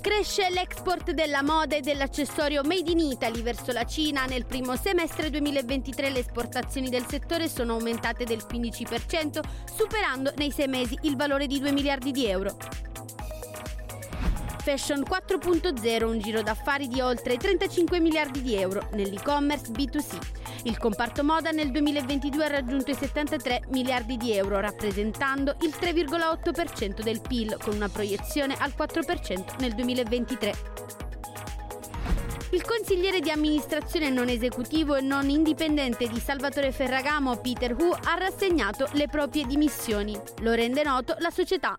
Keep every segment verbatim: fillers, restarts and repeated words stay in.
Cresce l'export della moda e dell'accessorio made in Italy verso la Cina. Nel primo semestre duemilaventitré le esportazioni del settore sono aumentate del quindici per cento, superando nei sei mesi il valore di due miliardi di euro. Fashion quattro punto zero, un giro d'affari di oltre trentacinque miliardi di euro nell'e-commerce B due C. Il comparto moda nel duemilaventidue ha raggiunto i settantatré miliardi di euro, rappresentando il tre virgola otto per cento del P I L, con una proiezione al quattro per cento nel duemilaventitré. Il consigliere di amministrazione non esecutivo e non indipendente di Salvatore Ferragamo, Peter Woo, ha rassegnato le proprie dimissioni. Lo rende noto la società.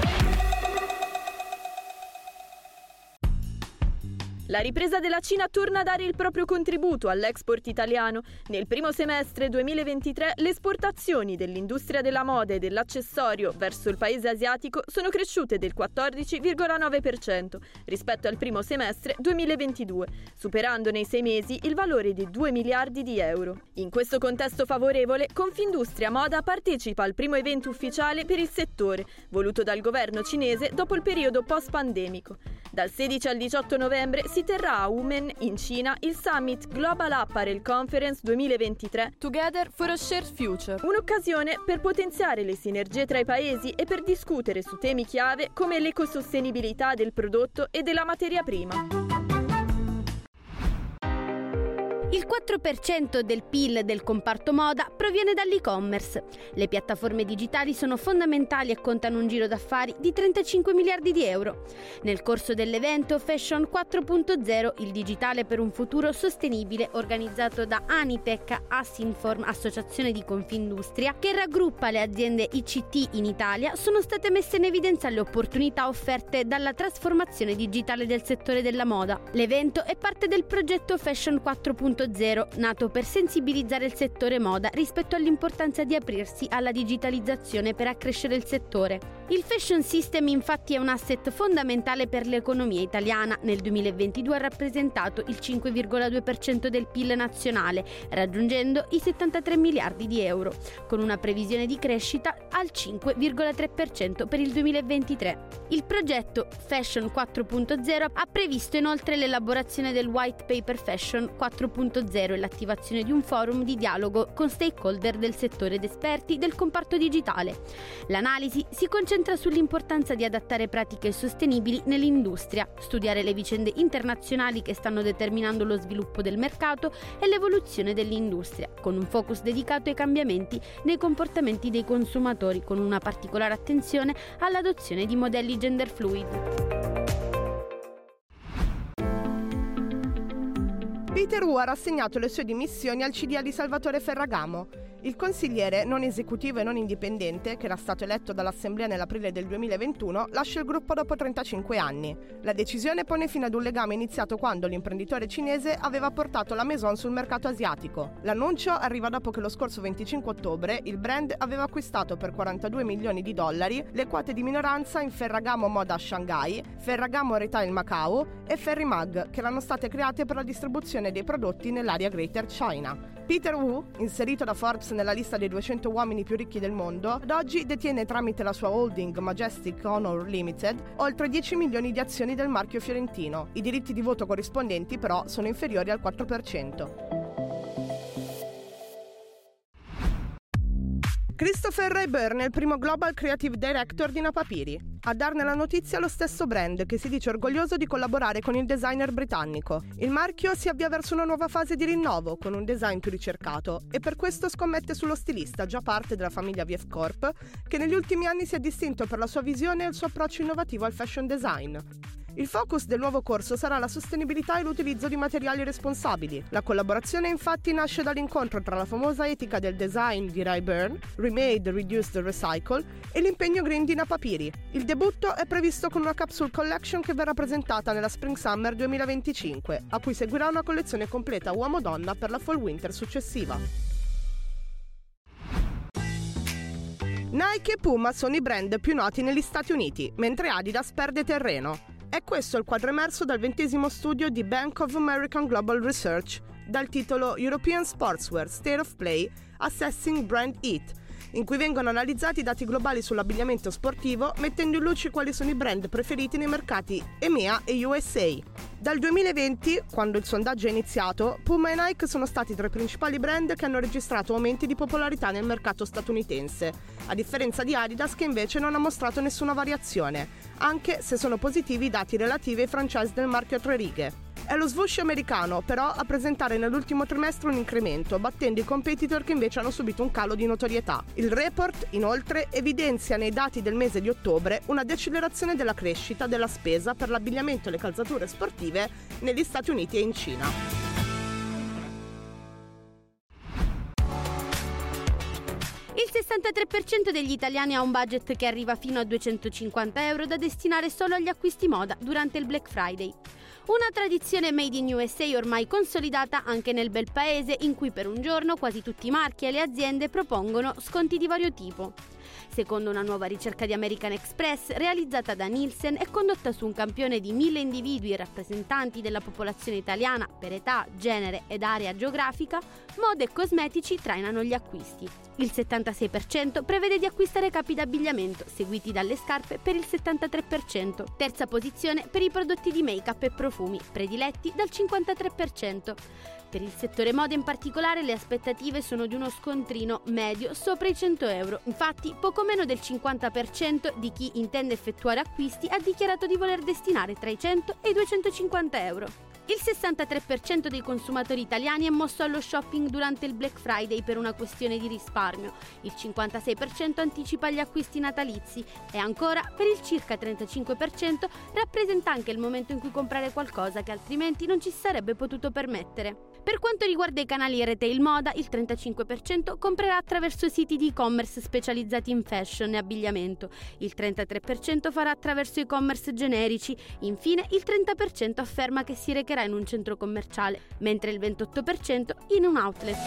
La ripresa della Cina torna a dare il proprio contributo all'export italiano. Nel primo semestre duemilaventitré le esportazioni dell'industria della moda e dell'accessorio verso il paese asiatico sono cresciute del quattordici virgola nove per cento rispetto al primo semestre duemilaventidue, superando nei sei mesi il valore di due miliardi di euro. In questo contesto favorevole, Confindustria Moda partecipa al primo evento ufficiale per il settore, voluto dal governo cinese dopo il periodo post-pandemico. Dal sedici al diciotto novembre si terrà a Wumen, in Cina, il Summit Global Apparel Conference duemilaventitré Together for a Shared Future, un'occasione per potenziare le sinergie tra i paesi e per discutere su temi chiave come l'ecosostenibilità del prodotto e della materia prima. Il quattro per cento del P I L del comparto moda proviene dall'e-commerce. Le piattaforme digitali sono fondamentali e contano un giro d'affari di trentacinque miliardi di euro. Nel corso dell'evento Fashion quattro punto zero, il digitale per un futuro sostenibile, organizzato da Anitec Assinform, associazione di Confindustria, che raggruppa le aziende I C T in Italia, sono state messe in evidenza le opportunità offerte dalla trasformazione digitale del settore della moda. L'evento è parte del progetto Fashion quattro punto zero, nato per sensibilizzare il settore moda rispetto all'importanza di aprirsi alla digitalizzazione per accrescere il settore. Il fashion system infatti è un asset fondamentale per l'economia italiana. Nel duemilaventidue ha rappresentato il cinque virgola due per cento del P I L nazionale, raggiungendo i settantatré miliardi di euro, con una previsione di crescita al cinque virgola tre per cento per il duemilaventitré. Il progetto Fashion quattro punto zero ha previsto inoltre l'elaborazione del White Paper Fashion quattro punto zero e l'attivazione di un forum di dialogo con stakeholder del settore ed esperti del comparto digitale. L'analisi si concentra sull'importanza di adattare pratiche sostenibili nell'industria, studiare le vicende internazionali che stanno determinando lo sviluppo del mercato e l'evoluzione dell'industria, con un focus dedicato ai cambiamenti nei comportamenti dei consumatori, con una particolare attenzione all'adozione di modelli gender fluid. Peter Woo ha rassegnato le sue dimissioni al C D A di Salvatore Ferragamo. Il consigliere, non esecutivo e non indipendente, che era stato eletto dall'Assemblea nell'aprile del duemilaventuno, lascia il gruppo dopo trentacinque anni. La decisione pone fine ad un legame iniziato quando l'imprenditore cinese aveva portato la Maison sul mercato asiatico. L'annuncio arriva dopo che lo scorso venticinque ottobre il brand aveva acquistato per quarantadue milioni di dollari le quote di minoranza in Ferragamo Moda Shanghai, Ferragamo Retail Macau e Ferrymag, che erano state create per la distribuzione dei prodotti nell'area Greater China. Peter Woo, inserito da Forbes nella lista dei duecento uomini più ricchi del mondo, ad oggi detiene tramite la sua holding Majestic Honor Limited oltre dieci milioni di azioni del marchio fiorentino. I diritti di voto corrispondenti però sono inferiori al quattro per cento. Christopher Raeburn è il primo Global Creative Director di Napapijri. A darne la notizia lo stesso brand, che si dice orgoglioso di collaborare con il designer britannico. Il marchio si avvia verso una nuova fase di rinnovo, con un design più ricercato, e per questo scommette sullo stilista, già parte della famiglia V F Corp, che negli ultimi anni si è distinto per la sua visione e il suo approccio innovativo al fashion design. Il focus del nuovo corso sarà la sostenibilità e l'utilizzo di materiali responsabili. La collaborazione infatti nasce dall'incontro tra la famosa etica del design di Raeburn, Remade, Reduced, Recycle, e l'impegno green di Napapijri. Il debutto è previsto con una capsule collection che verrà presentata nella Spring Summer duemilaventicinque, a cui seguirà una collezione completa uomo-donna per la fall-winter successiva. Nike e Puma sono i brand più noti negli Stati Uniti, mentre Adidas perde terreno. È questo il quadro emerso dal ventesimo studio di Bank of American Global Research, dal titolo European Sportswear, State of Play, Assessing Brand Heat, in cui vengono analizzati i dati globali sull'abbigliamento sportivo, mettendo in luce quali sono i brand preferiti nei mercati E M E A e U S A. Dal duemilaventi, quando il sondaggio è iniziato, Puma e Nike sono stati tra i principali brand che hanno registrato aumenti di popolarità nel mercato statunitense, a differenza di Adidas che invece non ha mostrato nessuna variazione, anche se sono positivi i dati relativi ai franchise del marchio a tre righe. È lo swoosh americano però a presentare nell'ultimo trimestre un incremento, battendo i competitor che invece hanno subito un calo di notorietà. Il report, inoltre, evidenzia nei dati del mese di ottobre una decelerazione della crescita della spesa per l'abbigliamento e le calzature sportive negli Stati Uniti e in Cina. sessantatré per cento degli italiani ha un budget che arriva fino a duecentocinquanta euro da destinare solo agli acquisti moda durante il Black Friday. Una tradizione made in U S A ormai consolidata anche nel bel paese, in cui per un giorno quasi tutti i marchi e le aziende propongono sconti di vario tipo. Secondo una nuova ricerca di American Express realizzata da Nielsen e condotta su un campione di mille individui rappresentanti della popolazione italiana per età, genere ed area geografica, moda e cosmetici trainano gli acquisti. Il settantasei per cento prevede di acquistare capi d'abbigliamento, seguiti dalle scarpe per il settantatré per cento, terza posizione per i prodotti di make-up e profumi, prediletti dal cinquantatré per cento. Per il settore moda in particolare le aspettative sono di uno scontrino medio sopra i cento euro, infatti poco meno del cinquanta per cento di chi intende effettuare acquisti ha dichiarato di voler destinare tra i cento e i duecentocinquanta euro. Il sessantatré per cento dei consumatori italiani è mosso allo shopping durante il Black Friday per una questione di risparmio, il cinquantasei per cento anticipa gli acquisti natalizi e ancora per il circa trentacinque per cento rappresenta anche il momento in cui comprare qualcosa che altrimenti non ci sarebbe potuto permettere. Per quanto riguarda i canali retail moda, il trentacinque per cento comprerà attraverso siti di e-commerce specializzati in fashion e abbigliamento, il trentatré per cento farà attraverso e-commerce generici, infine il trenta per cento afferma che si recherà in un centro commerciale, mentre il ventotto per cento in un outlet.